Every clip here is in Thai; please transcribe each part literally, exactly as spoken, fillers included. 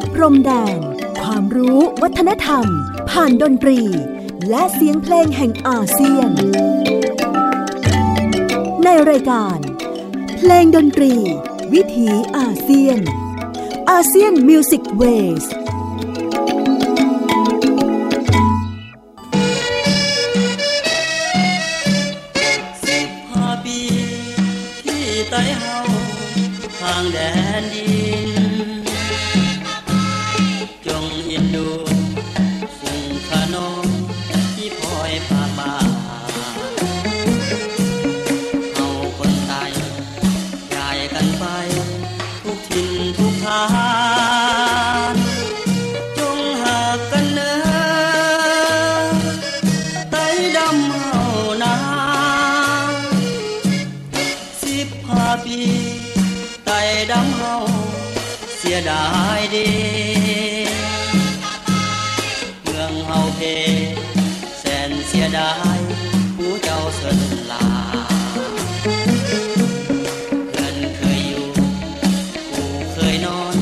ดพรมแดนความรู้วัฒนธรรมผ่านดนตรีและเสียงเพลงแห่งอาเซียนในรายการเพลงดนตรีวิถีอาเซียนอาเซียนมิวสิกเวสสิบห้าปีที่ไต้เฮาทางแดนดินจงเอ็นดูสิ่งขนมที่พอยพามาเอาคนไทยย้ายกันไปทุกถิ่นทุกทางจงหากันเนอไต้ดำเฮานาสิบห้าปีไต้ดำเฮาเสียดายดีได้ผู้เจ้าสนลาเพื่อนเคยอยู่กูเคยนอน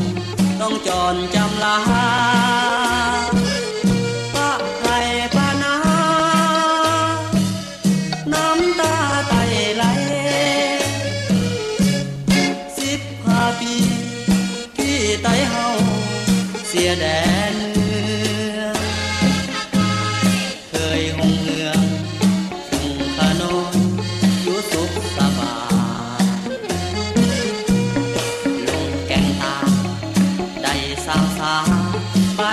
ต้องจอนจำลาปะไข่ปะนาน้ำตาไตไหลสิบห้าปีที่ไตเฮาเสียแดนเมืองไว้หายบัดนี้จะกลายไต้เสียดายเด้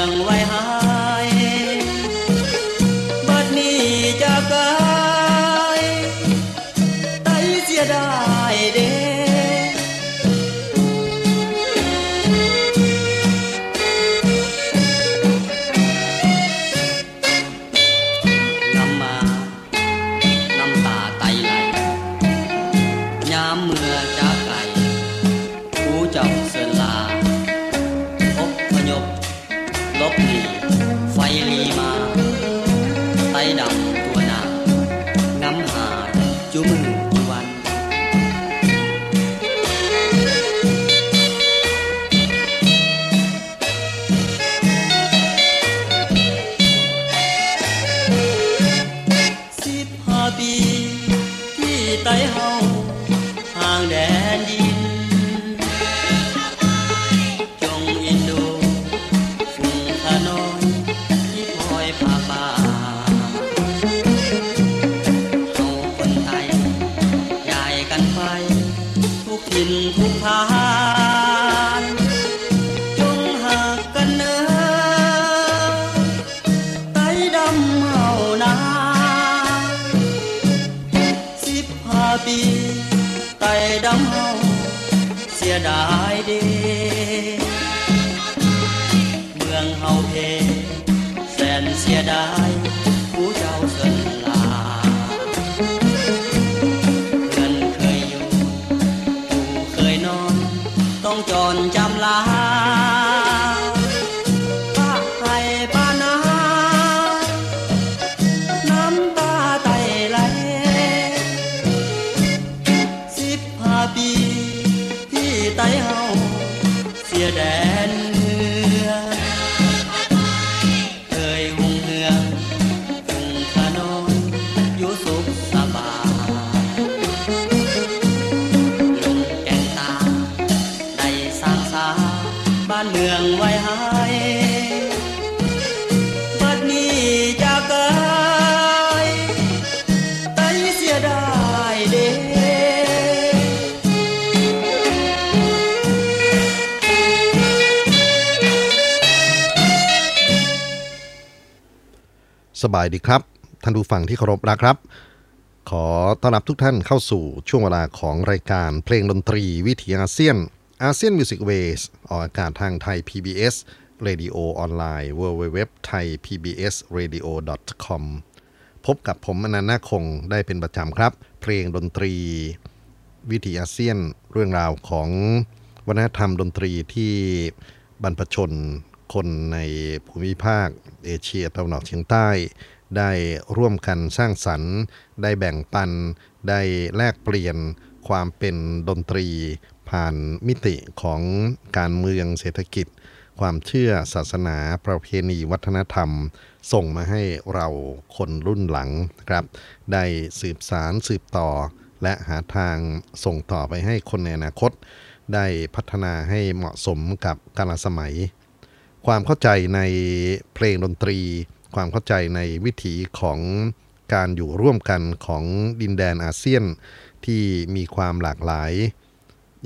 ้ำมาน้ำตาไตไหลยามเมื่อจะไกลผู้เจ้าเสินลาลบหลีไฟลีมาไต้ดำตัวหนักน้ำหาดจุ่มวันสิบห้าปีที่ไต้เฮาห่างแดนดินทุกทานจงหากันเนอไต้ดำเฮานาสิบห้าปีไต้ดำเฮาเสียดายเด้เมืองเฮาเพแสนเสียดายผู้เจ้าสนลาจอนจำลาป้าไข่ป้านาน้ำตาไตไหลสิบห้าปีที่ไต้เฮาเสียแดนเมืองเคยหุงเหืองหุงขนมอยู่สุขสบายเมืองไว้หายบัดนี้จะกลายไต้เสียดายเด้สบายดีครับท่านผู้ฟังที่เคารพนะครับขอต้อนรับทุกท่านเข้าสู่ช่วงเวลาของรายการเพลงดนตรีวิถีอาเซียนอาเซียนมิวสิกเวสออกอากาศทางไทย พี บี เอส Radio ออนไลน์ ดับเบิลยู ดับเบิลยู ดับเบิลยู ดอท ไทย พี บี เอส เรดิโอ ดอท คอม พบกับผมอนันต์นาคคงได้เป็นประจำครับเพลงดนตรีวิถีอาเซียนเรื่องราวของวัฒนธรรมดนตรีที่บรรพชนคนในภูมิภาคเอเชียตะวันออกเฉียงใต้ได้ร่วมกันสร้างสรรค์ได้แบ่งปันได้แลกเปลี่ยนความเป็นดนตรีผ่านมิติของการเมืองเศรษฐกิจ ความเชื่อศาสนาประเพณีวัฒนธรรมส่งมาให้เราคนรุ่นหลังนะครับได้สืบสานสืบต่อและหาทางส่งต่อไปให้คนในอนาคตได้พัฒนาให้เหมาะสมกับกาลสมัยความเข้าใจในเพลงดนตรีความเข้าใจในวิถีของการอยู่ร่วมกันของดินแดนอาเซียนที่มีความหลากหลาย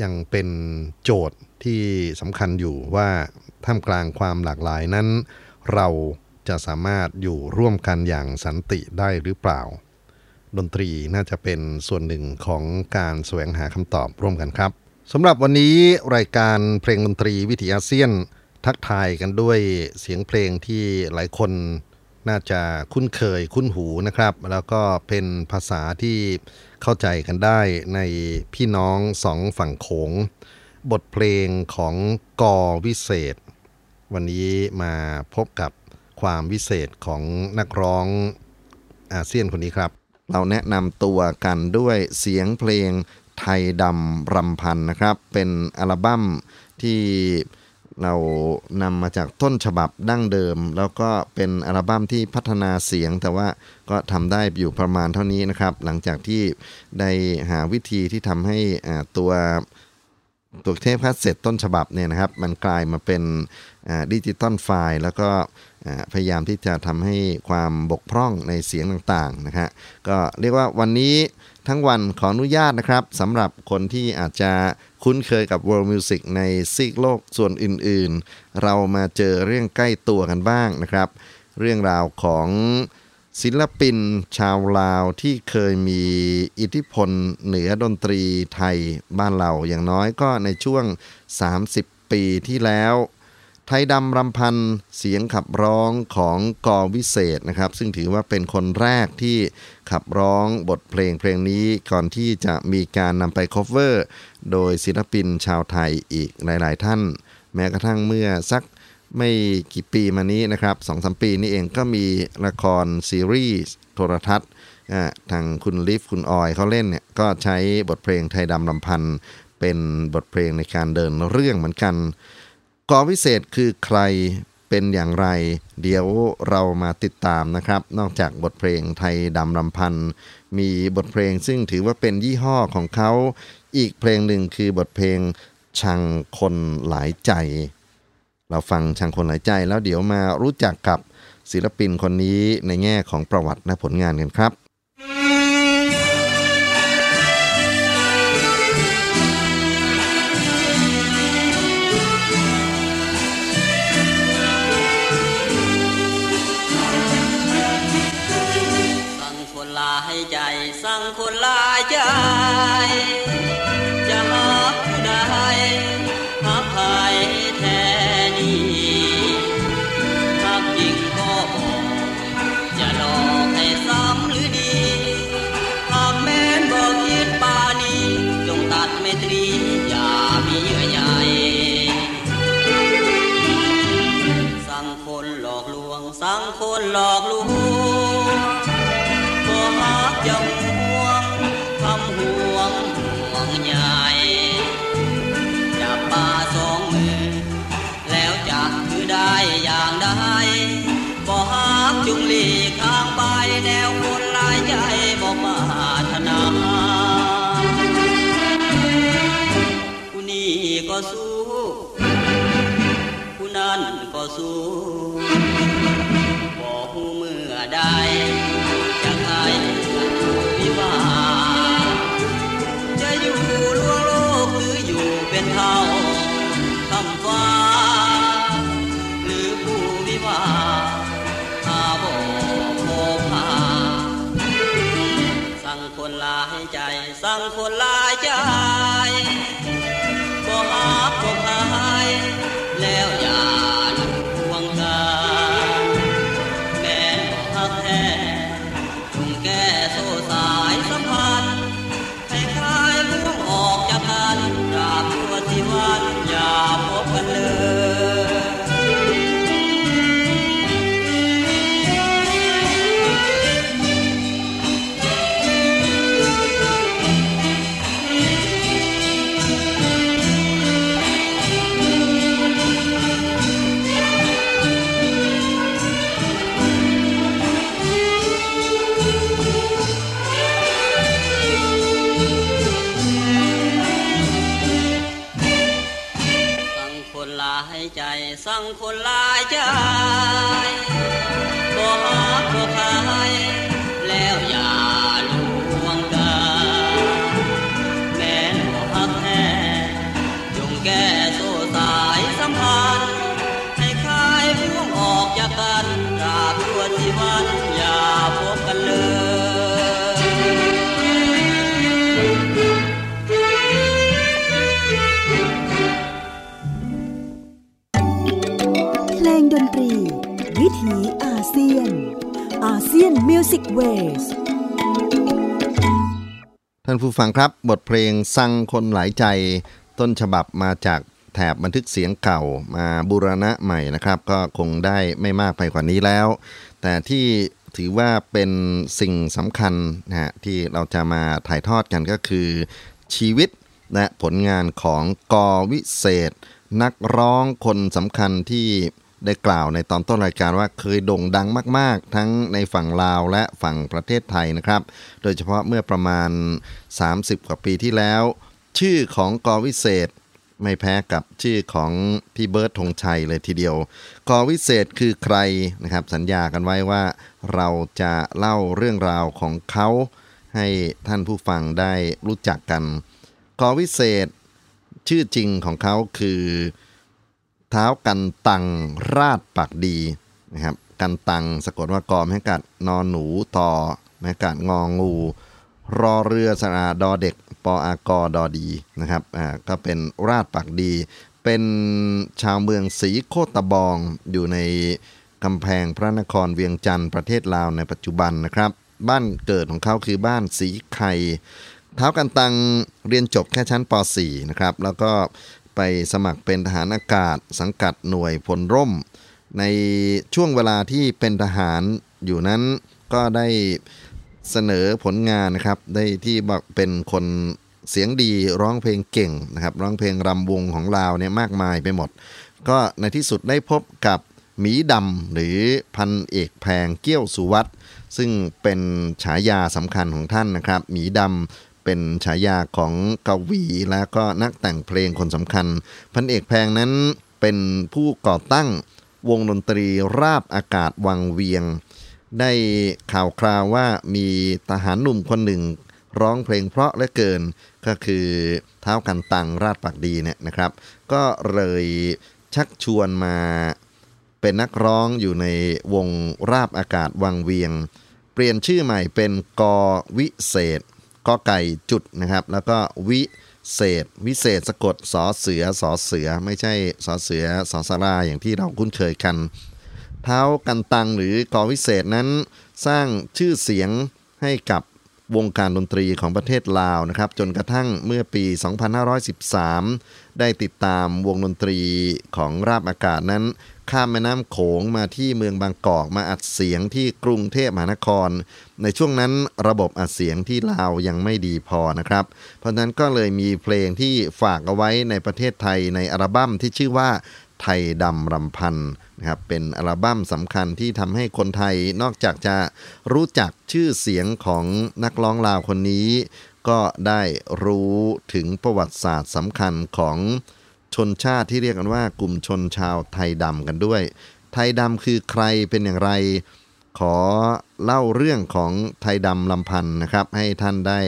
ยังเป็นโจทย์ที่สำคัญอยู่ว่าท่ามกลางความหลากหลายนั้นเราจะสามารถอยู่ร่วมกันอย่างสันติได้หรือเปล่าดนตรีน่าจะเป็นส่วนหนึ่งของการแสวงหาคำตอบร่วมกันครับสำหรับวันนี้รายการเพลงดนตรีวิถีอาเซียนทักทายกันด้วยเสียงเพลงที่หลายคนน่าจะคุ้นเคยคุ้นหูนะครับแล้วก็เป็นภาษาที่เข้าใจกันได้ในพี่น้องสองฝั่งโขงบทเพลงของกอวิเศษวันนี้มาพบกับความวิเศษของนักร้องอาเซียนคนนี้ครับเราแนะนำตัวกันด้วยเสียงเพลงไทยดำรำพันนะครับเป็นอัลบั้มที่เรานำมาจากต้นฉบับดั้งเดิมแล้วก็เป็นอัลบั้มที่พัฒนาเสียงแต่ว่าก็ทำได้อยู่ประมาณเท่านี้นะครับหลังจากที่ได้หาวิธีที่ทำให้ตัวตัวเทปคาสเซ็ตต้นฉบับเนี่ยนะครับมันกลายมาเป็นดิจิตอลไฟล์แล้วก็พยายามที่จะทำให้ความบกพร่องในเสียงต่างๆนะฮะก็เรียกว่าวันนี้ทั้งวันขออนุญาตนะครับสำหรับคนที่อาจจะคุ้นเคยกับ World Music ในซีกโลกส่วนอื่นๆเรามาเจอเรื่องใกล้ตัวกันบ้างนะครับเรื่องราวของศิลปินชาวลาวที่เคยมีอิทธิพลเหนือดนตรีไทยบ้านเราอย่างน้อยก็ในช่วงสามสิบปีที่แล้วไทยดำรำพันเสียงขับร้องของกอวิเศษนะครับซึ่งถือว่าเป็นคนแรกที่ขับร้องบทเพลงเพลงนี้ก่อนที่จะมีการนำไปคัฟเวอร์โดยศิลปินชาวไทยอีกหลายๆท่านแม้กระทั่งเมื่อสักไม่กี่ปีมานี้นะครับ สองถึงสาม ปีนี้เองก็มีละครซีรีส์โทรทัศน์ทางคุณลิฟคุณออยเขาเล่นเนี่ยก็ใช้บทเพลงไทยดำรำพันเป็นบทเพลงในการเดินเรื่องเหมือนกันกอวิเศษคือใครเป็นอย่างไรเดี๋ยวเรามาติดตามนะครับนอกจากบทเพลงไทยดำรำพันมีบทเพลงซึ่งถือว่าเป็นยี่ห้อของเขาอีกเพลงหนึ่งคือบทเพลงชังคนหลายใจเราฟังชังคนหลายใจแล้วเดี๋ยวมารู้จักกับศิลปินคนนี้ในแง่ของประวัติและผลงานกันครับหลอกลวงบ่ฮักจำห่วงคำห่วงห่วงใหญ่จับปลาสองมือแล้วจับคือได้อย่างได้บ่ฮักจุงหลีกทางไปแนวคนหลายใจบ่มาทนาผู้นี้ก็สู้ผู้นั้นก็สู้ได้จะใครวิวาจะอยู่ล่วงโลกหรืออยู่เป็นเท่าคำฟ้าหรือผู้วิวาอาบอกโผพาสั่งคนลาให้ใจสั่งคนลาใจบ่หาบ่หายแล้วอย่าห่วงกัน ใจสั่งคนหลายใจบ่ฮักบ่ขายแล้วอย่าลวงกันแม้บ่ฮักแท้จงแก้โซ่สายสัมพันธ์ให้คลายพวงออกจากกันตราบชั่วชีวิตอย่าพบกันเลยดนตรีวิถีอาเซียนอาเซียนมิวสิกเวสท่านผู้ฟังครับบทเพลงสั่งคนหลายใจต้นฉบับมาจากแถบบันทึกเสียงเก่ามาบูรณะใหม่นะครับก็คงได้ไม่มากไปกว่านี้แล้วแต่ที่ถือว่าเป็นสิ่งสำคัญนะฮะที่เราจะมาถ่ายทอดกันก็คือชีวิตและผลงานของก.วิเศษนักร้องคนสำคัญที่ได้กล่าวในตอนต้นรายการว่าเคยโด่งดังมากๆทั้งในฝั่งลาวและฝั่งประเทศไทยนะครับโดยเฉพาะเมื่อประมาณสามสิบกว่าปีที่แล้วชื่อของก.วิเศษไม่แพ้กับชื่อของพี่เบิร์ดธงชัยเลยทีเดียวก.วิเศษคือใครนะครับสัญญากันไว้ว่าเราจะเล่าเรื่องราวของเขาให้ท่านผู้ฟังได้รู้จักกันก.วิเศษชื่อจริงของเขาคือท้าวกันตังราชปากดีนะครับกันตังสะกดว่ากอแม่กัดนอนหนูต่อแม่กัดงองูรอเรือสระดอเด็กปอากอดอดีนะครับอ่าก็เป็นราชปากดีเป็นชาวเมืองศรีโคตบองอยู่ในกำแพงพระนครเวียงจันทร์ประเทศลาวในปัจจุบันนะครับบ้านเกิดของเขาคือบ้านศรีไข่ท้าวกันตังเรียนจบแค่ชั้นป.สี่ นะครับแล้วก็ไปสมัครเป็นทหารอากาศสังกัดหน่วยพลร่มในช่วงเวลาที่เป็นทหารอยู่นั้นก็ได้เสนอผลงานนะครับได้ที่เป็นคนเสียงดีร้องเพลงเก่งนะครับร้องเพลงรำวงของลาวเนี่ยมากมายไปหมดก็ในที่สุดได้พบกับหมีดำหรือพันเอกแพงเกี้ยวสุวัตซึ่งเป็นฉายาสำคัญของท่านนะครับหมีดำเป็นฉายาของกวีและก็นักแต่งเพลงคนสำคัญพันเอกแพงนั้นเป็นผู้ก่อตั้งวงดนตรีราบอากาศวังเวียงได้ข่าวคราวว่ามีทหารหนุ่มคนหนึ่งร้องเพลงเพราะเหลือเกินก็คือท้าวกันตังราชปากดีเนี่ยนะครับก็เลยชักชวนมาเป็นนักร้องอยู่ในวงราบอากาศวังเวียงเปลี่ยนชื่อใหม่เป็นก.วิเศษกอไก่จุดนะครับแล้วก็วิเศษวิเศษสะกดสอเสือสอเสือไม่ใช่สอเสือสอสาราอย่างที่เราคุ้นเคยกันท้าวกันตังหรือกอวิเศษนั้นสร้างชื่อเสียงให้กับวงการดนตรีของประเทศลาวนะครับจนกระทั่งเมื่อปีสองพันห้าร้อยสิบสามได้ติดตามวงดนตรีของราบอากาศนั้นข้ามแม่น้ำโขงมาที่เมืองบางกอกมาอัดเสียงที่กรุงเทพมหานครในช่วงนั้นระบบอัดเสียงที่ลาวยังไม่ดีพอนะครับเพราะนั้นก็เลยมีเพลงที่ฝากเอาไว้ในประเทศไทยในอัลบั้มที่ชื่อว่าไทยดำรำพันนะครับเป็นอัลบั้มสำคัญที่ทำให้คนไทยนอกจากจะรู้จักชื่อเสียงของนักร้องลาวคนนี้ก็ได้รู้ถึงประวัติศาสตร์สำคัญของชนชาติที่เรียกกันว่ากลุ่มชนชาวไทยดำกันด้วยไทยดำคือใครเป็นอย่างไรขอเล่าเรื่องของไทยดำลำพันนะครับให้ท่านได้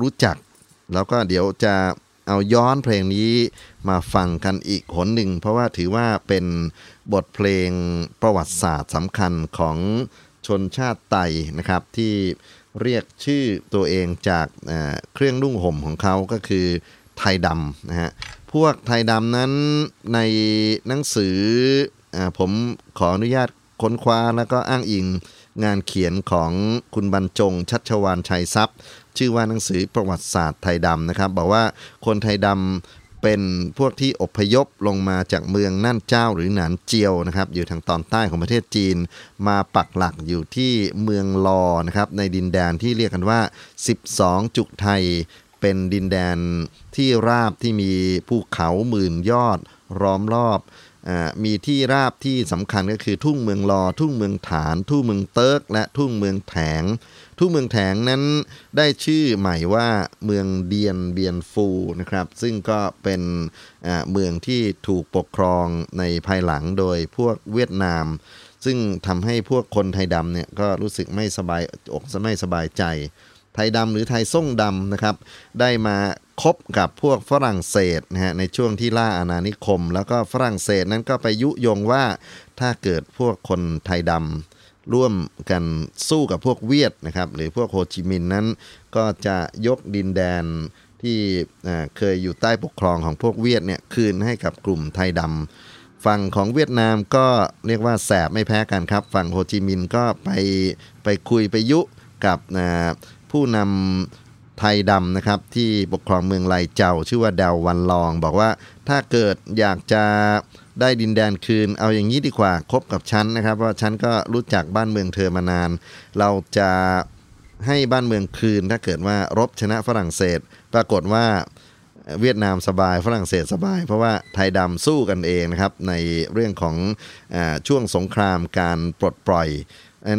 รู้จักแล้วก็เดี๋ยวจะเอาย้อนเพลงนี้มาฟังกันอีกหนหนึ่งเพราะว่าถือว่าเป็นบทเพลงประวัติศาสตร์สำคัญของชนชาติไทยนะครับที่เรียกชื่อตัวเองจากเครื่องนุ่งห่มของเขาก็คือไทยดำนะฮะพวกไทยดำนั้นในหนังสือผมขออนุญาตค้นคว้าแล้วก็อ้างอิงงานเขียนของคุณบรรจงชัชวาลชัยทรัพย์ชื่อว่าหนังสือประวัติศาสตร์ไทยดำนะครับบอกว่าคนไทยดำเป็นพวกที่อพยพลงมาจากเมืองนั่นเจ้าหรือหนานเจียวนะครับอยู่ทางตอนใต้ของประเทศจีนมาปักหลักอยู่ที่เมืองลอนะครับในดินแดนที่เรียกกันว่าสิบสองจุกไทยเป็นดินแดนที่ราบที่มีภูเขาหมื่นยอดล้อมรอบ มีที่ราบที่สำคัญก็คือทุ่งเมืองลอทุ่งเมืองฐานทุ่งเมืองเติร์กและทุ่งเมืองแถงทุ่งเมืองแถงนั้นได้ชื่อใหม่ว่าเมืองเดียนเบียนฟูนะครับซึ่งก็เป็นเมืองที่ถูกปกครองในภายหลังโดยพวกเวียดนามซึ่งทำให้พวกคนไทยดำเนี่ยก็รู้สึกไม่สบายอกไม่สบายใจไทยดำหรือไทยส่งดำนะครับได้มาคบกับพวกฝรั่งเศสนะฮะในช่วงที่ล่าอาณานิคมแล้วก็ฝรั่งเศสนั้นก็ไปยุยงว่าถ้าเกิดพวกคนไทยดำร่วมกันสู้กับพวกเวียดนะครับหรือพวกโฮจิมินห์นั้นก็จะยกดินแดนที่เคยอยู่ใต้ปกครองของพวกเวียดเนี่ยคืนให้กับกลุ่มไทยดำฝั่งของเวียดนามก็เรียกว่าแสบไม่แพ้กันครับฝั่งโฮจิมินห์ก็ไปไปคุยไปยุกับผู้นำไทยดำนะครับที่ปกครองเมืองไลเจ้าชื่อว่าดาววันลองบอกว่าถ้าเกิดอยากจะได้ดินแดนคืนเอาอย่างนี้ดีกว่าคบกับฉันนะครับว่าฉันก็รู้จักบ้านเมืองเธอมานานเราจะให้บ้านเมืองคืนถ้าเกิดว่ารบชนะฝรั่งเศสปรากฏว่าเวียดนามสบายฝรั่งเศสสบายเพราะว่าไทยดำสู้กันเองนะครับในเรื่องของช่วงสงครามการปลดปล่อย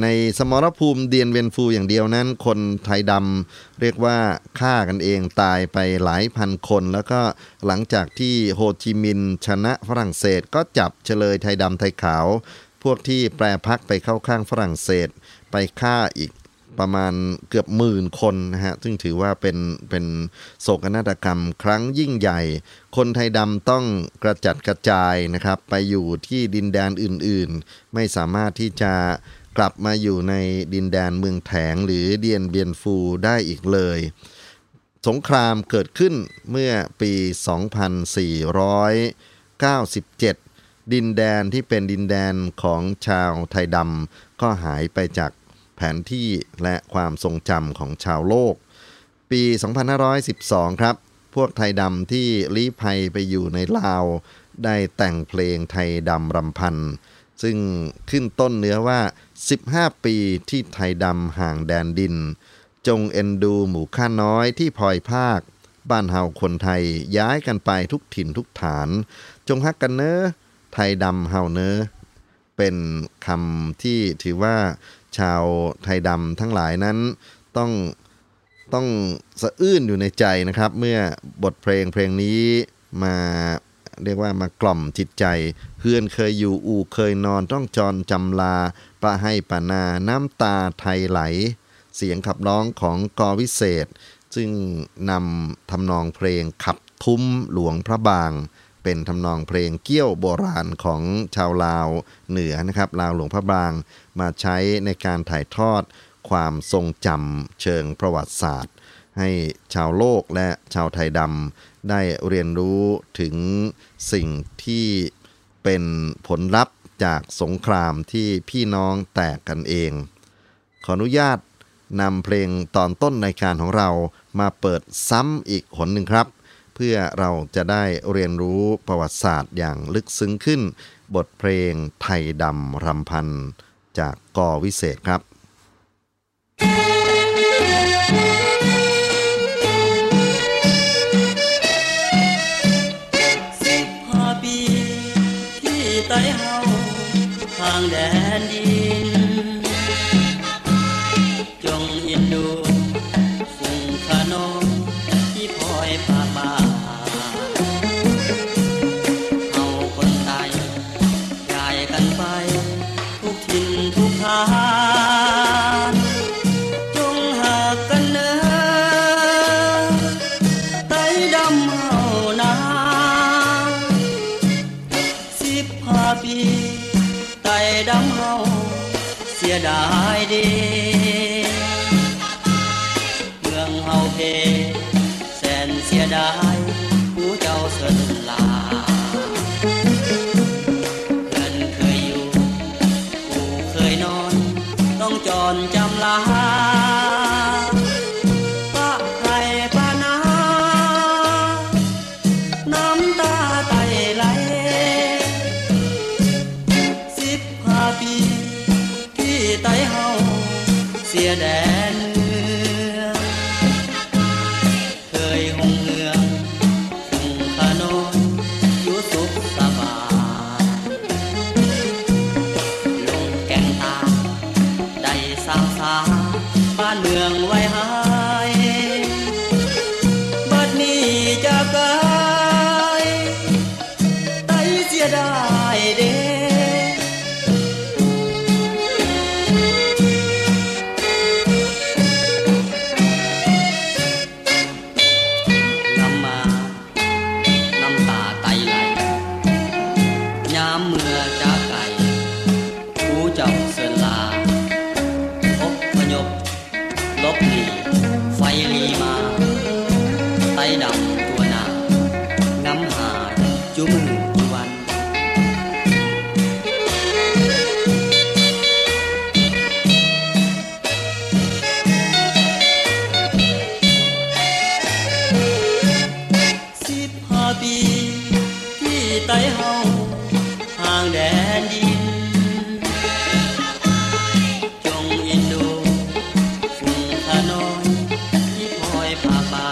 ในสมรภูมิเดียนเวียนฟูอย่างเดียวนั้นคนไทยดำเรียกว่าฆ่ากันเองตายไปหลายพันคนแล้วก็หลังจากที่โฮจิมินห์ชนะฝรั่งเศสก็จับเฉลยไทยดำไทยขาวพวกที่แปรพักไปเข้าข้างฝรั่งเศสไปฆ่าอีกประมาณเกือบหมื่นคนนะฮะซึ่งถือว่าเป็นเป็นโศกนาฏกรรมครั้งยิ่งใหญ่คนไทยดำต้องกระจัดกระจายนะครับไปอยู่ที่ดินแดนอื่นๆไม่สามารถที่จะกลับมาอยู่ในดินแดนเมืองแถงหรือเดียนเบียนฟูได้อีกเลยสงครามเกิดขึ้นเมื่อปีสองพันสี่ร้อยเก้าสิบเจ็ดดินแดนที่เป็นดินแดนของชาวไทยดำก็หายไปจากแผนที่และความทรงจำของชาวโลกปีสองพันห้าร้อยสิบสองครับพวกไทยดำที่ลี้ภัยไปอยู่ในลาวได้แต่งเพลงไทยดำรำพันซึ่งขึ้นต้นเนื้อว่าสิบห้าปีที่ไทยดำห่างแดนดินจงเอ็นดูหมู่ข้าน้อยที่พลอยภาคบ้านเฮาคนไทยย้ายกันไปทุกถิ่นทุกฐานจงฮักกันเน้อไทยดำเฮาเน้อเป็นคำที่ถือว่าชาวไทยดำทั้งหลายนั้นต้องต้องสะอื้นอยู่ในใจนะครับเมื่อบทเพลงเพลงนี้มาเรียกว่ามากล่อมจิตใจเพื่อนเคยอยู่อู่เคยนอนต้องจรจำลาปะให้ปะนาน้ำตาไทยไหลเสียงขับร้องของกอวิเศษซึ่งนำทำนองเพลงขับทุ้มหลวงพระบางเป็นทำนองเพลงเกี้ยวโบราณของชาวลาวเหนือนะครับลาวหลวงพระบางมาใช้ในการถ่ายทอดความทรงจำเชิงประวัติศาสตร์ให้ชาวโลกและชาวไทยดำได้เรียนรู้ถึงสิ่งที่เป็นผลลัพธ์จากสงครามที่พี่น้องแตกกันเองขออนุญาตนำเพลงตอนต้นรายการของเรามาเปิดซ้ำอีกหนหนึ่งครับเพื่อเราจะได้เรียนรู้ประวัติศาสตร์อย่างลึกซึ้งขึ้นบทเพลงไทยดำรำพันจากก.วิเศษครับสิบห้าปีที่ไต้เฮาห่างแดนดินจงเอ็นดูสิ่งขนมที่พลอยพามาเอาคนไทยย้ายกันไปทุกถิ่นทุกทางจงหากันเนอไต้ดำเฮานาสิบห้าปีไต้ดำเฮาเสียดายดีเมืองเฮาเพแสนเสียดายผู้เจ้าสนลาเพื่อนเคยอยู่ผู้เคยนอนต้องจรจำลาปะไห่ปะนาน้ำตาไตไหลสิบห้าปีที่ไตเฮาเสียแดนเคยหงเหืองถึงขนอนอยู่สุขสบาย อยู่มือทุกวันสิบห้าปีที่ไต้เฮาห่างแดนดินจงอินโดฝุ่นขนอยที่คอยพาป่า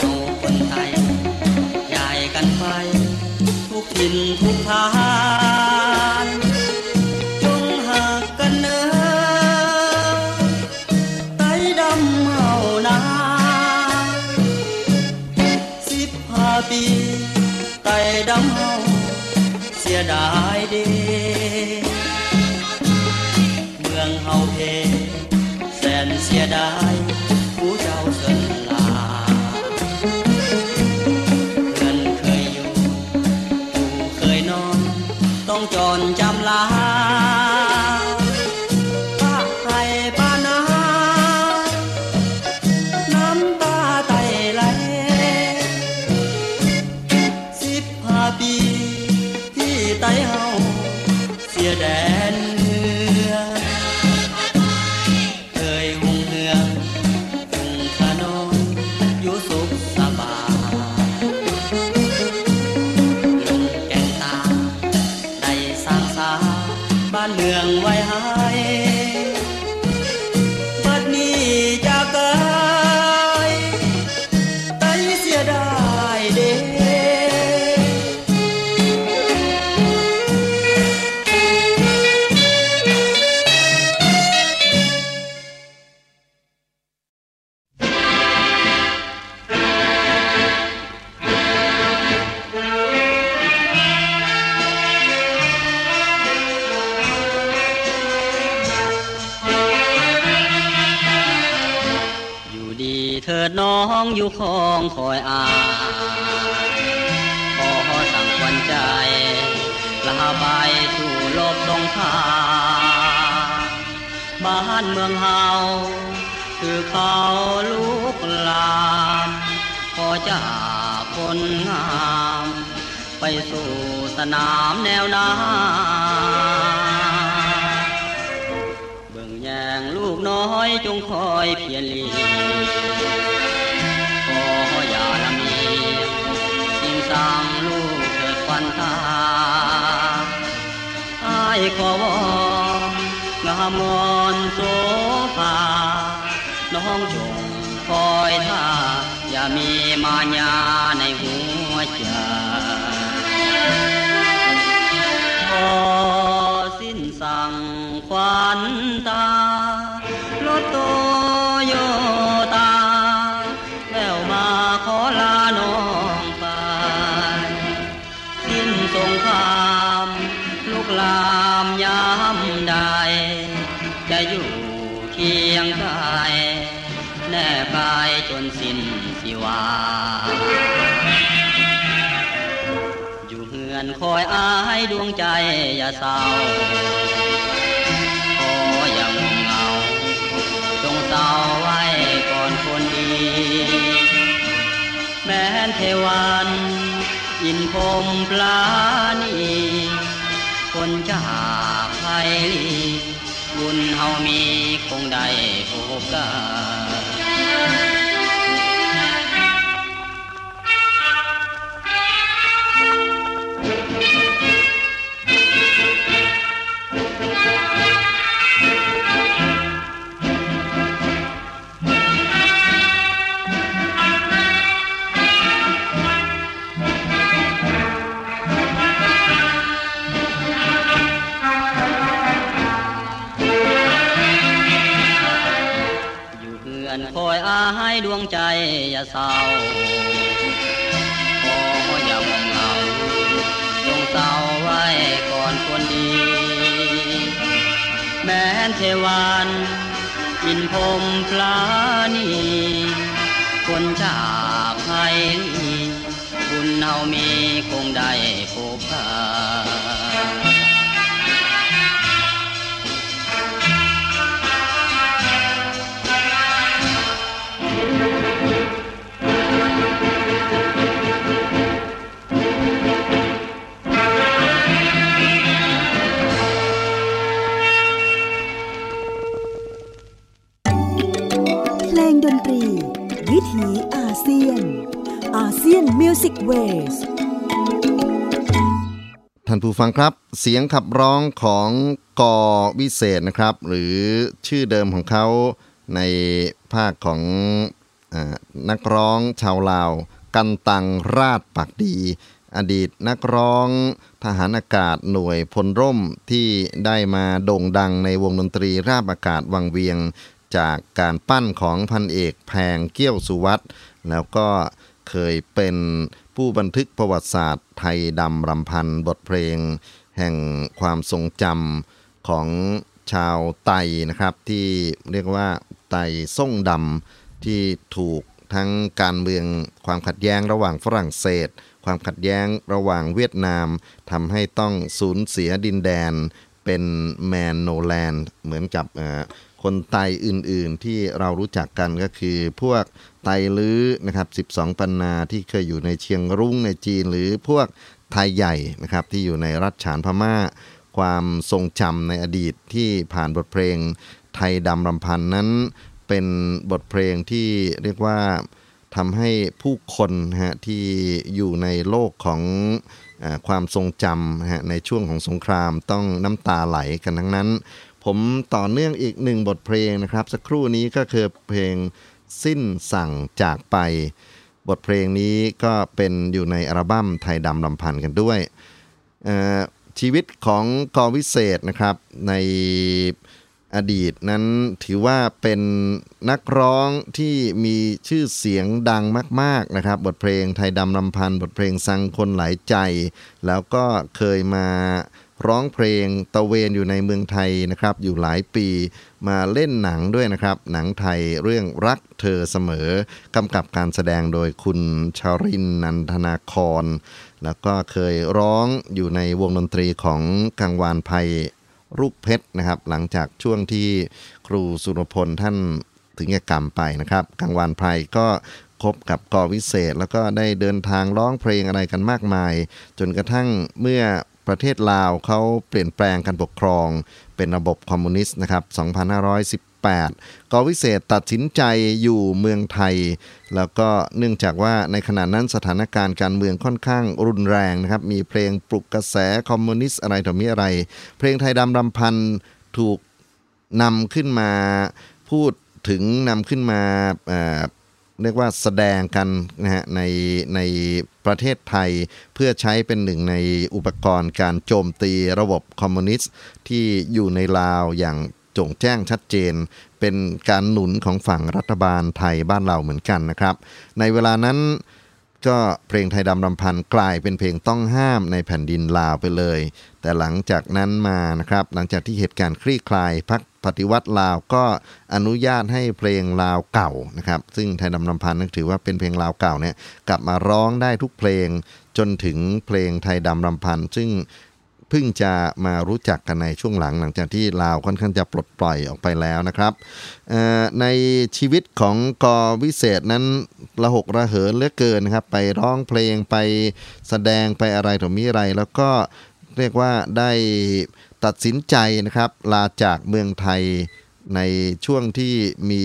เอาคนไทยย้ายกันไปทุกถิ่นทุกทางจงหากกันเนื้อไต้ดำเฮานาสิบห้าปีไต้ดำเฮาเสียดายเด้เมืองเฮาเพแสนเสียดายผู้เจ้าสนลาเงินเคยอยู่ผู้เคยนอนต้องจรจำลาป้าไทยป้านาน้ำตาไตไหลสิบห้าปีที่ไต้เฮาเสียแดนเมืองเคยหุ่งเหืองหุ่งขนอนอยู่สุขสบายลงแก่งตาได้สร้างสาบ้านเมืองไว้หายบัดนี้จะเกยไต้เสียดายเด้น้องอยู่คงคอยอาขอสั่งขวัญใจลาไปสู่โลกสงครามบ้านเมืองเฮาคือเขาลุกลามขอจะคนงามไปสู่สนามแนวหน้าเบิ่งแยงลูกน้อยจงคอยเพียรลีสั่งลูกเกิดฝันตาอ้ายขอวอนงามมนโสภาน้องจงคอยท่าอย่ามีมาญาในหัวใจขอสิ้นสั่งขวัญตารถโตโยตาแววมาขอลาน้องสงครามลุกลามยามใดจะอยู่เคียงกายแนบกายจนสิ้นชีวาอยู่เฮือนคอยอายดวงใจอย่าเศร้าขออย่าหงุดหงิดจงเศร้าไว้ก่อนคนดีแม้นเทวันอินพรหมปราณีคนจากไพลีบุญเฮามีคงได้พบกันคอยอาให้ดวงใจอย่าเศร้าขออย่าหม่นเงาจงเศร้าไว้ก่อนคนดีแม้นเทวันอินพรหมปราณีคนจากไพลีบุญเอามีคงได้พบกัน Music Waves ท่านผู้ฟังครับเสียงขับร้องของกอวิเศษนะครับหรือชื่อเดิมของเขาในภาคของเอ่อนักร้องชาวลาวกันตังราชปากดีอดีตนักร้องทหารอากาศหน่วยพลร่มที่ได้มาโด่งดังในวงดนตรีราบอากาศวังเวียงจากการปั้นของพันเอกแพงเกี้ยวสุวัตรแล้วก็เคยเป็นผู้บันทึกประวัติศาสตร์ไทยดำรำพันบทเพลงแห่งความทรงจำของชาวไต้นะครับที่เรียกว่าไต้ส่งดำที่ถูกทั้งการเมืองความขัดแย้งระหว่างฝรั่งเศสความขัดแย้งระหว่างเวียดนามทำให้ต้องสูญเสียดินแดนเป็นแมนโนแลนด์เหมือนกับคนไตอื่นๆที่เรารู้จักกันก็คือพวกไตลื้อนะครับสิบสองปันนาที่เคยอยู่ในเชียงรุ้งในจีนหรือพวกไทยใหญ่นะครับที่อยู่ในรัฐฉานพม่าความทรงจำในอดีตที่ผ่านบทเพลงไทยดำรำพันนั้นเป็นบทเพลงที่เรียกว่าทำให้ผู้คนฮะที่อยู่ในโลกของเอ่อความทรงจำฮะในช่วงของสงครามต้องน้ำตาไหลกันทั้งนั้นผมต่อเนื่องอีกหนึ่งบทเพลงนะครับสักครู่นี้ก็คือเพลงสิ้นสั่งจากไปบทเพลงนี้ก็เป็นอยู่ในอัลบั้มไทยดำรำพันกันด้วยชีวิตของกอวิเศษนะครับในอดีตนั้นถือว่าเป็นนักร้องที่มีชื่อเสียงดังมากๆนะครับบทเพลงไทยดำรำพันบทเพลงสังคนหลายใจแล้วก็เคยมาร้องเพลงตะเวนอยู่ในเมืองไทยนะครับอยู่หลายปีมาเล่นหนังด้วยนะครับหนังไทยเรื่องรักเธอเสมอกำกับการแสดงโดยคุณชรินทร์ นันทนาครแล้วก็เคยร้องอยู่ในวงดนตรีของกังวานไพลูกเพชรนะครับหลังจากช่วงที่ครูสุรพลท่านถึงแก่กรรมไปนะครับกังวานไพก็คบกับกอวิเศษแล้วก็ได้เดินทางร้องเพลงอะไรกันมากมายจนกระทั่งเมื่อประเทศลาวเขาเปลี่ยนแปลงการปกครองเป็นระบบคอมมิวนิสต์นะครับสองพันห้าร้อยสิบแปดกอวิเศษตัดสินใจอยู่เมืองไทยแล้วก็เนื่องจากว่าในขณะนั้นสถานการณ์การเมืองค่อนข้างรุนแรงนะครับมีเพลงปลุกกระแสคอมมิวนิสต์อะไรต่อมีอะไรเพลงไทยดำรำพันถูกนำขึ้นมาพูดถึงนำขึ้นมาเอ่อเรียกว่าแสดงกันนะฮะในในประเทศไทยเพื่อใช้เป็นหนึ่งในอุปกรณ์การโจมตีระบบคอมมิวนิสต์ที่อยู่ในลาวอย่างโจ่งแจ้งชัดเจนเป็นการหนุนของฝั่งรัฐบาลไทยบ้านเราเหมือนกันนะครับในเวลานั้นก็เพลงไทยดำรำพันกลายเป็นเพลงต้องห้ามในแผ่นดินลาวไปเลยแต่หลังจากนั้นมานะครับหลังจากที่เหตุการณ์คลี่คลายพรรคปฏิวัติลาวก็อนุญาตให้เพลงลาวเก่านะครับซึ่งไทยดำรำพันถือว่าเป็นเพลงลาวเก่าเนี่ยกลับมาร้องได้ทุกเพลงจนถึงเพลงไทยดำรำพันซึ่งเพิ่งจะมารู้จักกันในช่วงหลังหลังจากที่ลาวค่อนข้างจะปลดปล่อยออกไปแล้วนะครับในชีวิตของกอวิเศษนั้นระหกระเหินเหลือเกินนะครับไปร้องเพลงไปแสดงไปอะไรต่อมีอะไรแล้วก็เรียกว่าได้ตัดสินใจนะครับลาจากเมืองไทยในช่วงที่มี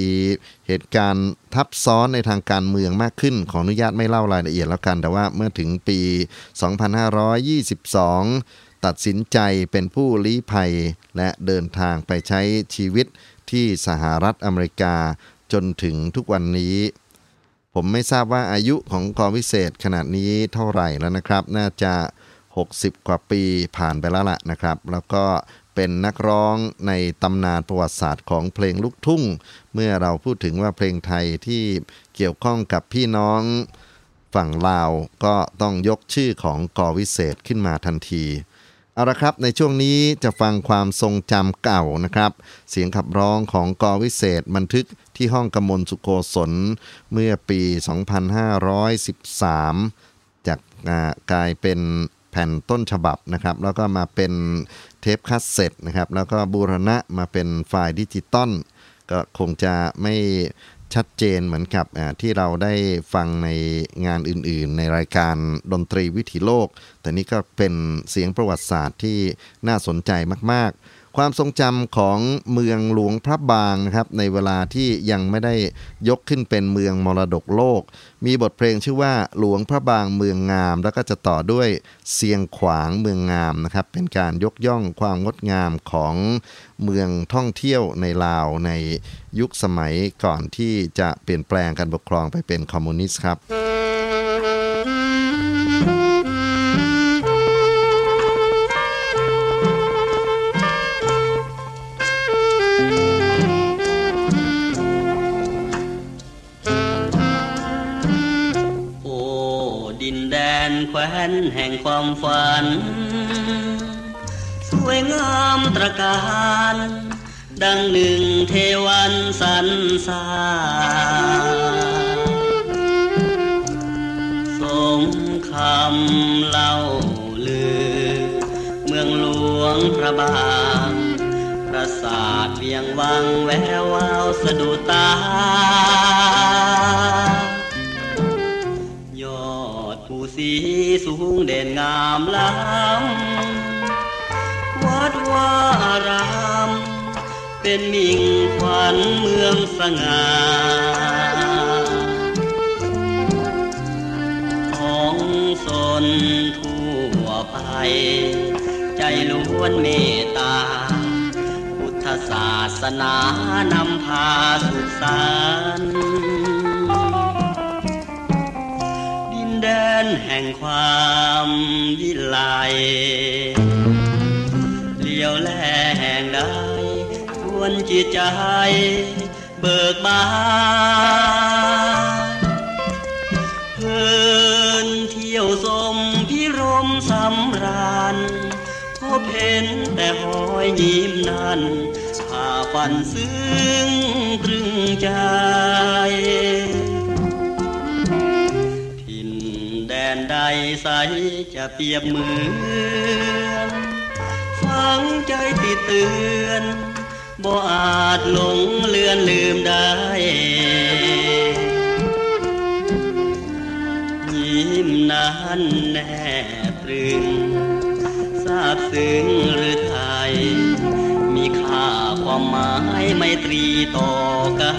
เหตุการณ์ทับซ้อนในทางการเมืองมากขึ้นขออนุญาตไม่เล่ารายละเอียดแล้วกันแต่ว่าเมื่อถึงปีสองพันห้าร้อยยี่สิบสองตัดสินใจเป็นผู้ลี้ภัยและเดินทางไปใช้ชีวิตที่สหรัฐอเมริกาจนถึงทุกวันนี้ผมไม่ทราบว่าอายุของกอวิเศษขนาดนี้เท่าไหร่แล้วนะครับน่าจะหกสิบกว่าปีผ่านไปแล้วล่ะนะครับแล้วก็เป็นนักร้องในตำนานประวัติศาสตร์ของเพลงลูกทุ่งเมื่อเราพูดถึงว่าเพลงไทยที่เกี่ยวข้องกับพี่น้องฝั่งลาวก็ต้องยกชื่อของกอวิเศษขึ้นมาทันทีเอาละครับในช่วงนี้จะฟังความทรงจำเก่านะครับเสียงขับร้องของกอวิเศษบันทึกที่ห้องกมลสุโกศลเมื่อปีสองพันห้าร้อยสิบสามจากกลายเป็นแผ่นต้นฉบับนะครับแล้วก็มาเป็นเทปคาสเซ็ตนะครับแล้วก็บูรณะมาเป็นไฟล์ดิจิตอลก็คงจะไม่ชัดเจนเหมือนกับที่เราได้ฟังในงานอื่นๆในรายการดนตรีวิถีโลกแต่นี่ก็เป็นเสียงประวัติศาสตร์ที่น่าสนใจมากๆ ความทรงจำของเมืองหลวงพระบางนะครับในเวลาที่ยังไม่ได้ยกขึ้นเป็นเมืองมรดกโลกมีบทเพลงชื่อว่าหลวงพระบางเมืองงามแล้วก็จะต่อด้วยเสียงขวางเมืองงามนะครับเป็นการยกย่องความงดงามของเมืองท่องเที่ยวในลาวในยุคสมัยก่อนที่จะเปลี่ยนแปลงการปกครองไปเป็นคอมมิวนิสต์ครับแคว้นแห่งความฝันสวยงามตระการดังหนึ่งเทวันสรรสารสมคำเล่าลือเมืองหลวงพระบางปราสาทเวียงวังแวววาวสะดุดตายอดผู้สีสูงเด่นงามล้ำวัดวารามเป็นมิ่งขวัญเมืองสง่าของสนทั่วไปใจล้วนเมตตาพุทธศาสนานำพาสุขสันต์ดินแดนแห่งความวิไลเลี้ยวแลแห่งใดวันจิตใจเบิกบานเพลินเที่ยวสมพิรมสำราญพบเห็นแต่หอยยิ้มนั้นพาฝันซึ้งตรึงใจถิ่นแดนใดใสจะเปรียบเหมือนฝังใจติดเตือนบ่อาจหลงเลือนลืมได้ยิ้มนั้นแนบตรึงซาบซึ้งหรือไทยมีค่าความหมายไมตรีต่อกัน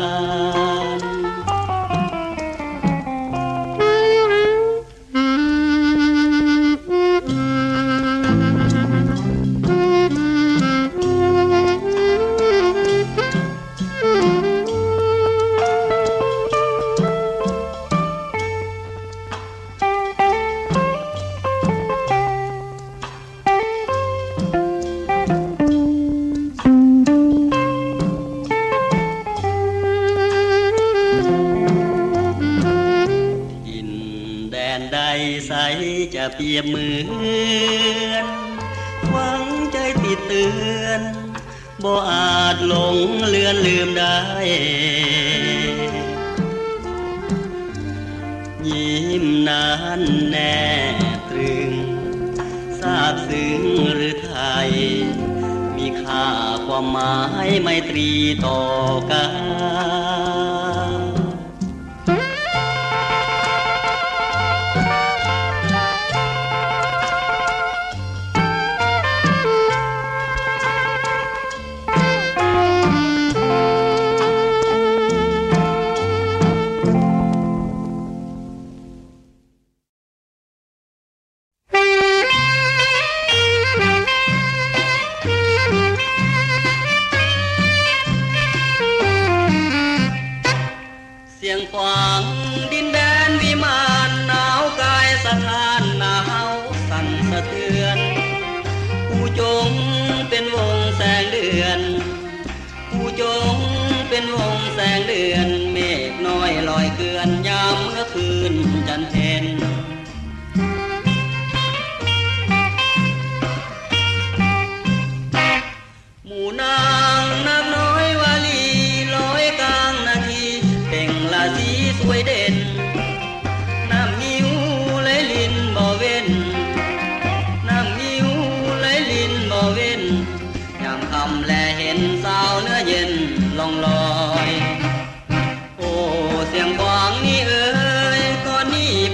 เปรียบเหมือนหวังใจติดเตือนบ่อาจหลงเลือนลืมได้ยิ้มนั้นแนบตรึงซาบซึ้งหรือไทยมีค่าความหมายไมตรีต่อกัน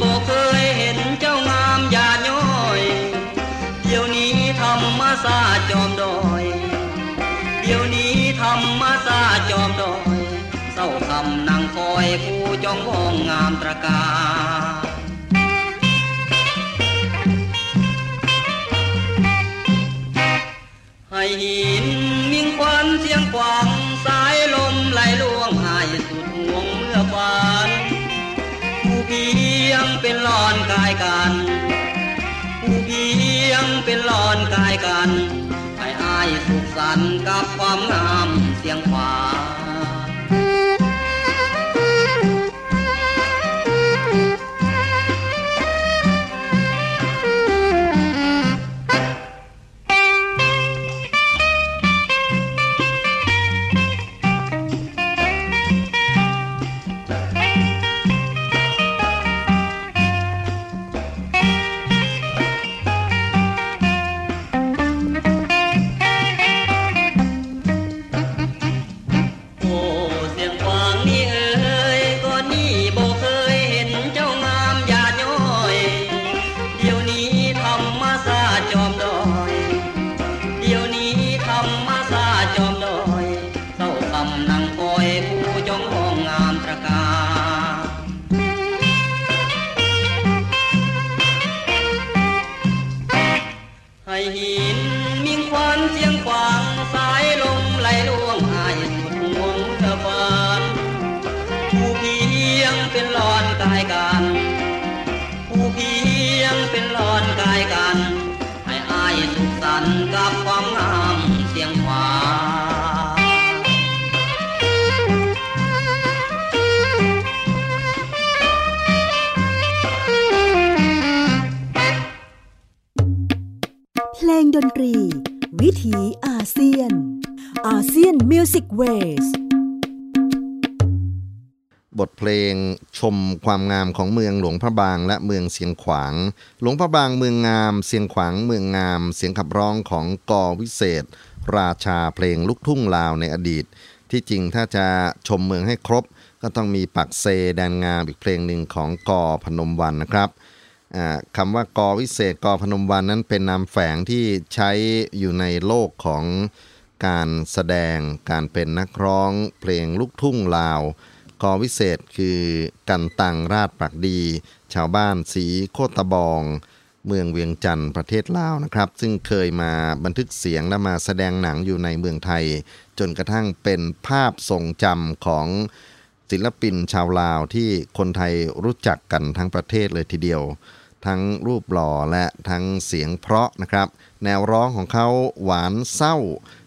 โ ลอนกายกันผู้เพียงเป็นลอนกายกันไอ้อ้ายสุขสันต์กับความงามเสียงขวาดนตรีวิถีอาเซียนอาเซียนมิวสิกเวสบทเพลงชมความงามของเมืองหลวงพระบางและเมืองเสียงขวางหลวงพระบางเมืองงามเสียงขวางเมืองงามเสียงขับร้องของก.วิเศษราชาเพลงลูกทุ่งลาวในอดีตที่จริงถ้าจะชมเมืองให้ครบก็ต้องมีปักเซแดนงามอีกเพลงหนึ่งของก.พนมวรรณนะครับคำว่ากอวิเศษกอพนมวรรณนั้นเป็นนามแฝงที่ใช้อยู่ในโลกของการแสดงการเป็นนักร้องเพลงลูกทุ่งลาวกอวิเศษคือกันตังราชปรักดีชาวบ้านศรีโคตบองเมืองเวียงจันทร์ประเทศลาวนะครับซึ่งเคยมาบันทึกเสียงและมาแสดงหนังอยู่ในเมืองไทยจนกระทั่งเป็นภาพทรงจำของศิลปินชาวลาวที่คนไทยรู้จักกันทั้งประเทศเลยทีเดียวทั้งรูปหล่อและทั้งเสียงเพราะนะครับแนวร้องของเขาหวานเศร้า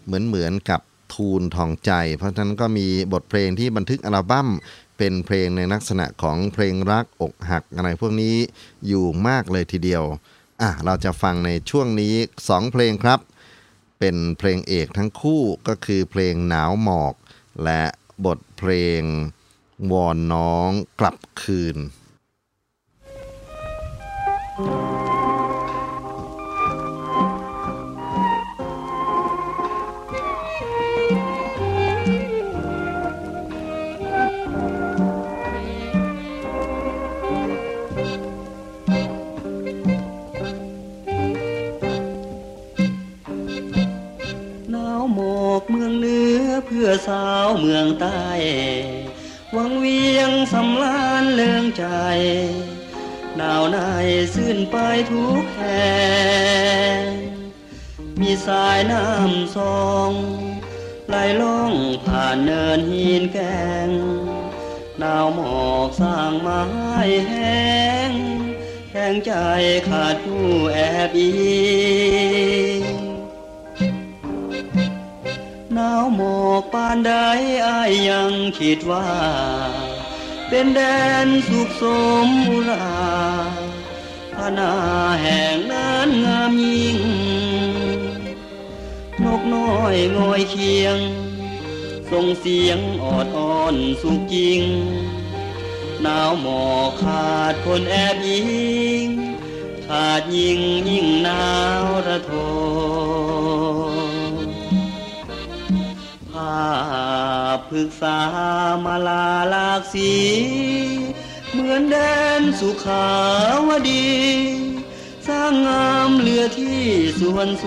เหมือนเหมือนกับทูลทองใจเพราะฉะนั้นก็มีบทเพลงที่บันทึกอัลบั้มเป็นเพลงในลักษณะของเพลงรักอกหักอะไรพวกนี้อยู่มากเลยทีเดียวอ่ะเราจะฟังในช่วงนี้สองเพลงครับเป็นเพลงเอกทั้งคู่ก็คือเพลงหนาวหมอกและบทเพลงวอนน้องกลับคืนหนาวหมอกเมืองเหนือเพื่อสาวเมืองใต้วังเวียงสำล้านเลื่องใจหนาวในซื่นไปทุกแห่งมีสายน้ำซองไหลล่องผ่านเนินหินแกงหนาวหมอกสร้างไม้แห้งแห้งใจขาดผู้แอบอิงหนาวหมอกปานใดอ้ายยังคิดว่าเป็นแดนสุขสมมุราพนาแห่งนั้นงามยิ่งนกน้อยงอยเคียงส่งเสียงออดอ้อนสุขจริงหนาวหมอกขาดคนแอบยิงขาดยิงยิ่งหนาวระทมภาพพฤกษามาลาหลากสีเหมือนแดนสุขาวดีสร้างงามเหลือที่สวนโส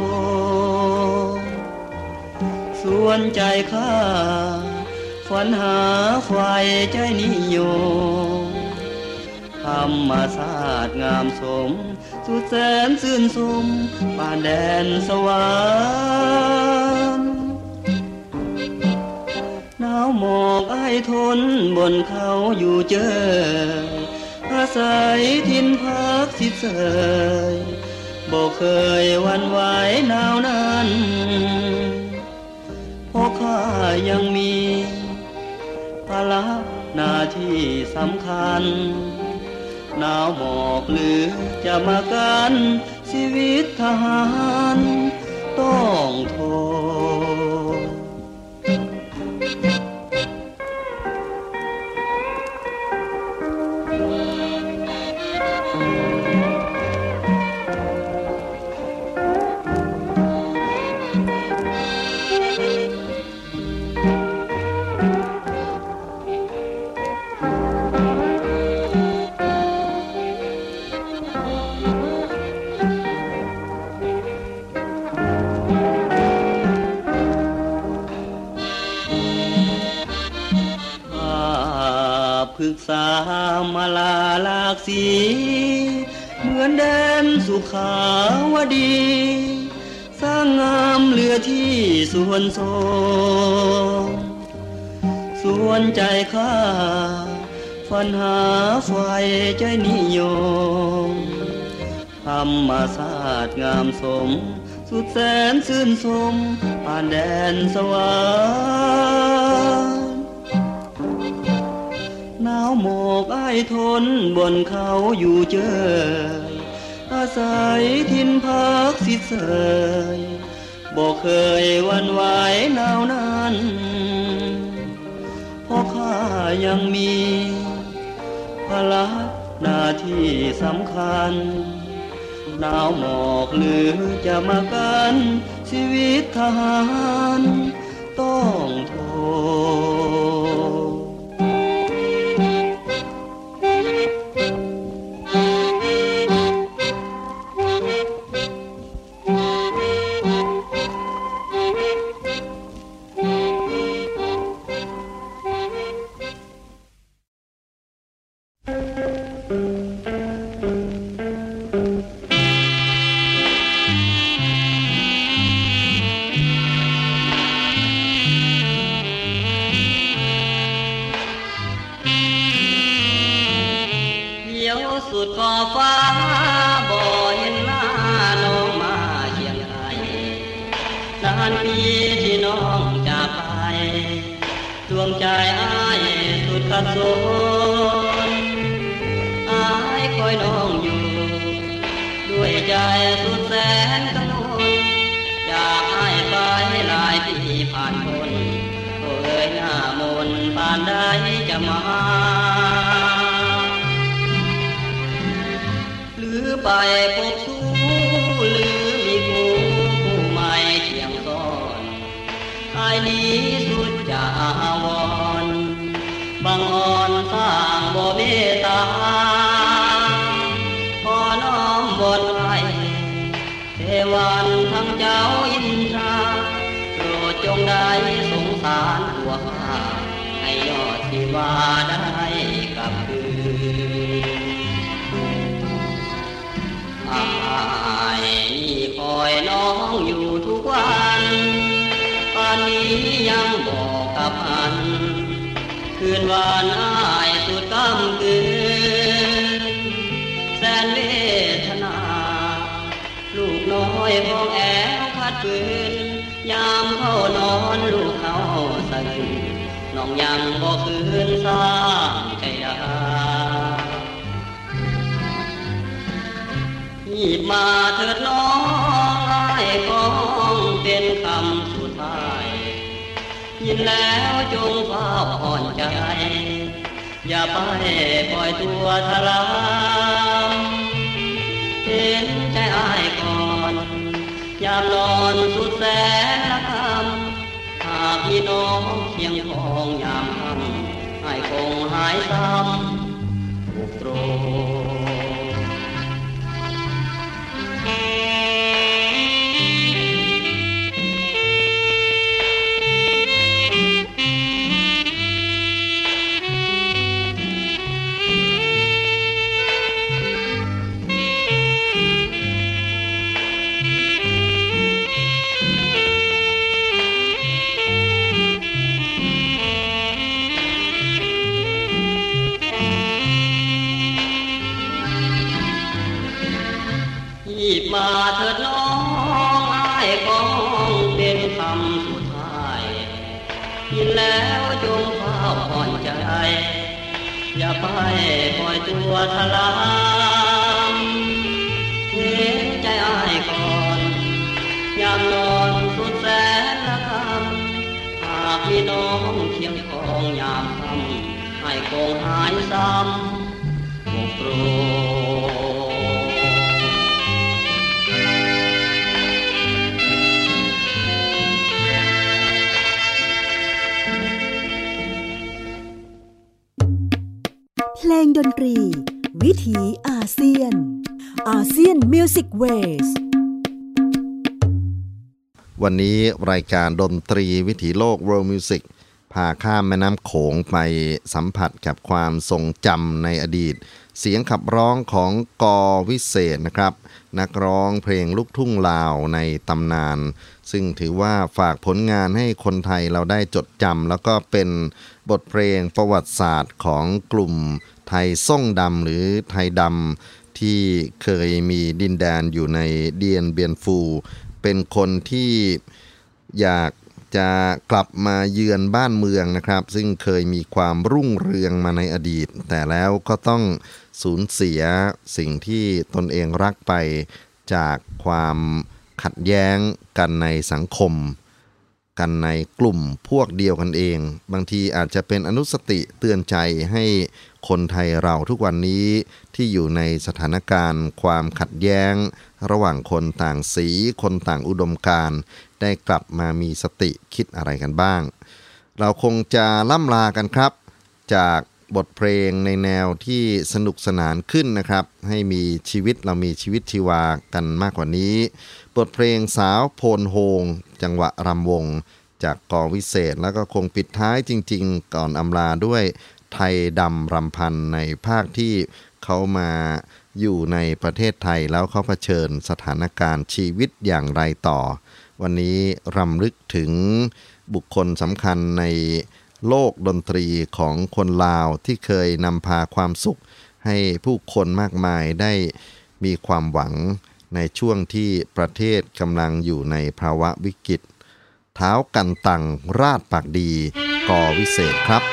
มสวนใจข้าฝันหาไฟใจนิยมธรรมศาสตร์งามสมสุดแสนซื่นสมป่านแดนสวรรค์หนาวหมอกไอทนบนเขาอยู่เจออา ใสทินพักสิเสยบ่เคยหวั่นไหวหนาวนั้นเพราะข้ายังมีภาระหน้าที่สำคัญหนาวหมอกหรือจะมากันชีวิตทหารต้องทนศึกษามาลาหลากสีเหมือนแดนสุขาวดีสร้างงามเหลือที่ส่วนโสมส่วนใจข้าฝันหาไฟใจนิยมธรรมศาสตร์งามสมสุดแสนชื่นชมผ่านแดนสวรรค์หนาวหมอกอ้ายทนบนเขาอยู่เจออาศัยทินพักสิเสยบ่เคยหวั่นไหวหนาวนั้นเพราะข้ายังมีภาระหน้าที่สำคัญหนาวหมอกหรือจะมากันชีวิตทหารต้องทน รีบมาเถิดน้องอ้ายคงเป็นคำสุดท้ายยินแล้วจงเฝ้าอ่อนใจอย่าไปปล่อยตัวทลามเห็นใจอ้ายก่อนยามนอนสุดแสนละคำหากมีน้องเคียงคองยามค่ำอ้ายคงหายซ้ำคงโกรธเพลงดนตรีวิถีอาเซียนอาเซียนมิวสิกเวสวันนี้รายการดนตรีวิถีโลก World Music พาข้ามแม่น้ำโขงไปสัมผัสกับความทรงจำในอดีตเสียงขับร้องของก.วิเศษนะครับนักร้องเพลงลูกทุ่งลาวในตำนานซึ่งถือว่าฝากผลงานให้คนไทยเราได้จดจำแล้วก็เป็นบทเพลงประวัติศาสตร์ของกลุ่มไทยส่งดำหรือไทยดำที่เคยมีดินแดนอยู่ในเดียนเบียนฟูเป็นคนที่อยากจะกลับมาเยือนบ้านเมืองนะครับซึ่งเคยมีความรุ่งเรืองมาในอดีตแต่แล้วก็ต้องสูญเสียสิ่งที่ตนเองรักไปจากความขัดแย้งกันในสังคมกันในกลุ่มพวกเดียวกันเองบางทีอาจจะเป็นอนุสติเตือนใจให้คนไทยเราทุกวันนี้ที่อยู่ในสถานการณ์ความขัดแย้งระหว่างคนต่างสีคนต่างอุดมการณ์ได้กลับมามีสติคิดอะไรกันบ้างเราคงจะล่ำลากันครับจากบทเพลงในแนวที่สนุกสนานขึ้นนะครับให้มีชีวิตเรามีชีวิตชีวากันมากกว่านี้บทเพลงสาวโพนโฮงจังหวะรำวงจากก.วิเศษแล้วก็คงปิดท้ายจริงๆก่อนอำลาด้วยไทยดำรำพันในภาคที่เขามาอยู่ในประเทศไทยแล้วเขาเผชิญสถานการณ์ชีวิตอย่างไรต่อวันนี้รำลึกถึงบุคคลสำคัญในโลกดนตรีของคนลาวที่เคยนำพาความสุขให้ผู้คนมากมายได้มีความหวังในช่วงที่ประเทศกำลังอยู่ในภาวะวิกฤตท้าวกันตังราชปากดีก.วิเศษครับ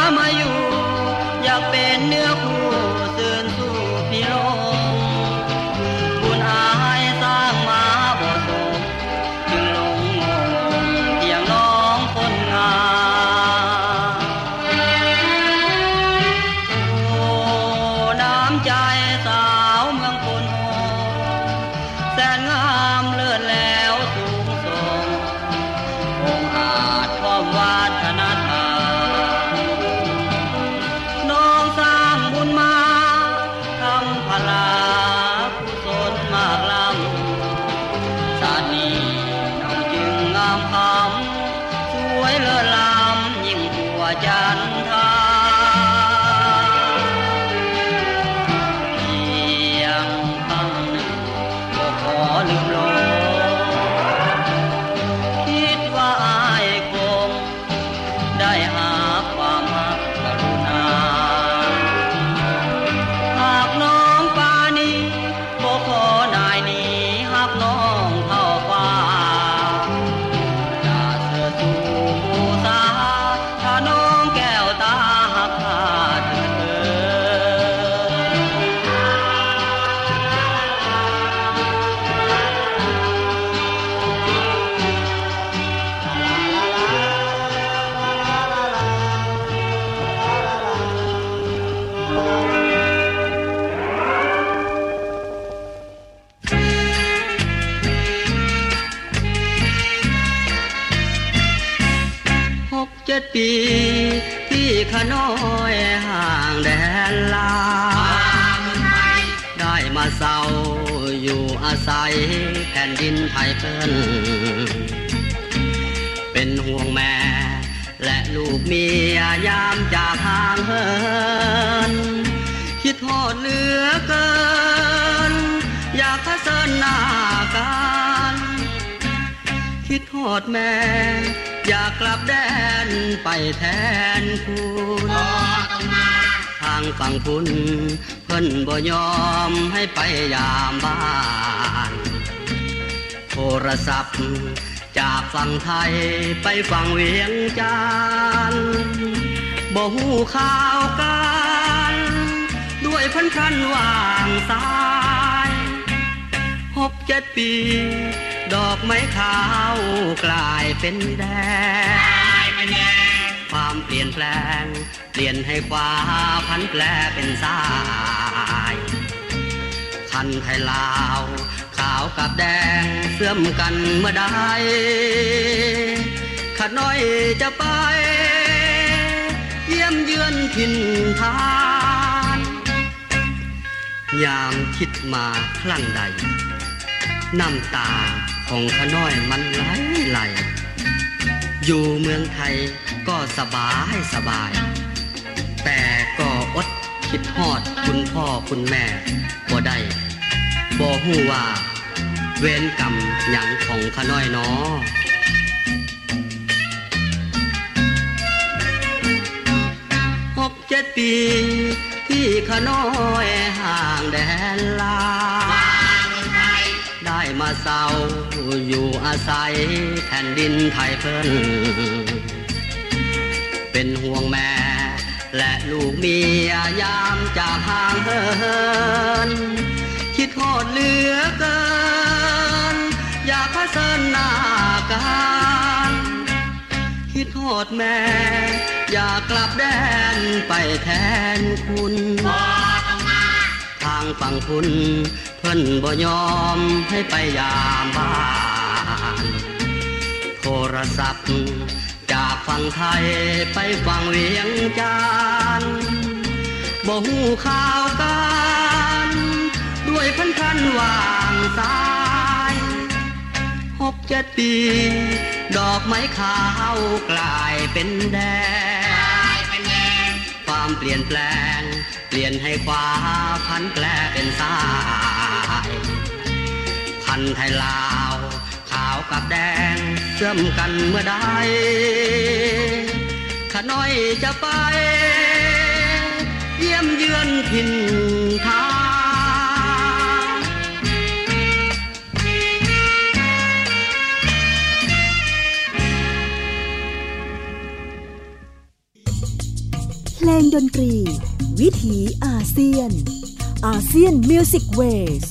ลืมลง ดปีพี่ข้าน้อยห่างแดนลาได้มาเศร้าอยู่อาศัยแผ่นดินไทยเปิ้นเป็นห่วงแม่และลูกเมียยามจากห่างเหินคิดทอดเหลือเกินอยากพะเสนหน้ากันคิดทอดแม่อยากกลับแดนไปแทนคุณทางฝั่งคุณเพิ่นบ่ยอมให้ไปยามบ้านโทรศัพท์จากฝั่งไทยไปฝั่งเวียงจันทน์บ่ฮู้ข่าวกันด้วยพันครันว่างสายหกเจ็ดปีดอกไม้ขาวกลายเป็นแดงความเปลี่ยนแปลงเปลี่ยนให้กว่าพันแปรเป็นสายคันไทยลาวขาวกับแดงเสื่อมกันเมื่อใดข้าน้อยจะไปเยี่ยมเยือนถิ่นฐานยามคิดมาคลั่งใดน้ำตาของข้าน้อยมันไหลไหลอยู่เมืองไทยก็สบายสบายแต่ก็อดคิดฮอดคุณพ่อคุณแม่บ่ได้บ่ฮู้ว่าเวรกรรมหยังของข้าน้อยน้อหกเจ็ดปีที่ข้าน้อยห่างแดนลาได้มาเศร้าอยู่อาศัยแผ่นดินไทยเพิ่นเป็นห่วงแม่และลูกเมียยามจากห่างเหินคิดทอดเหลือเกินอยากพะเสนหน้ากันคิดทอดแม่อยากกลับแดนไปแทนคุณทางฝั่งคุณเพิ่นบ่ยอมให้ไปยามบ้านโทรศัพท์จากฝั่งไทยไปฝั่งเวียงจันทน์บ่ฮู้ข่าวกันด้วยพันคันว่างสายหกเจ็ดปีดอกไม้ขาวกลายเป็นแดงความเปลี่ยนแปลงเปลี่ยนให้กว่าพันแปรเป็นสายพันไทยลาวขาวกับแดงเสื่อมกันเมื่อใดข้าน้อยจะไปเยี่ยมเยือนถิ่นฐานเพลงดนตรีวิถีอาเซียนอาเซียนมิวสิกเวฟ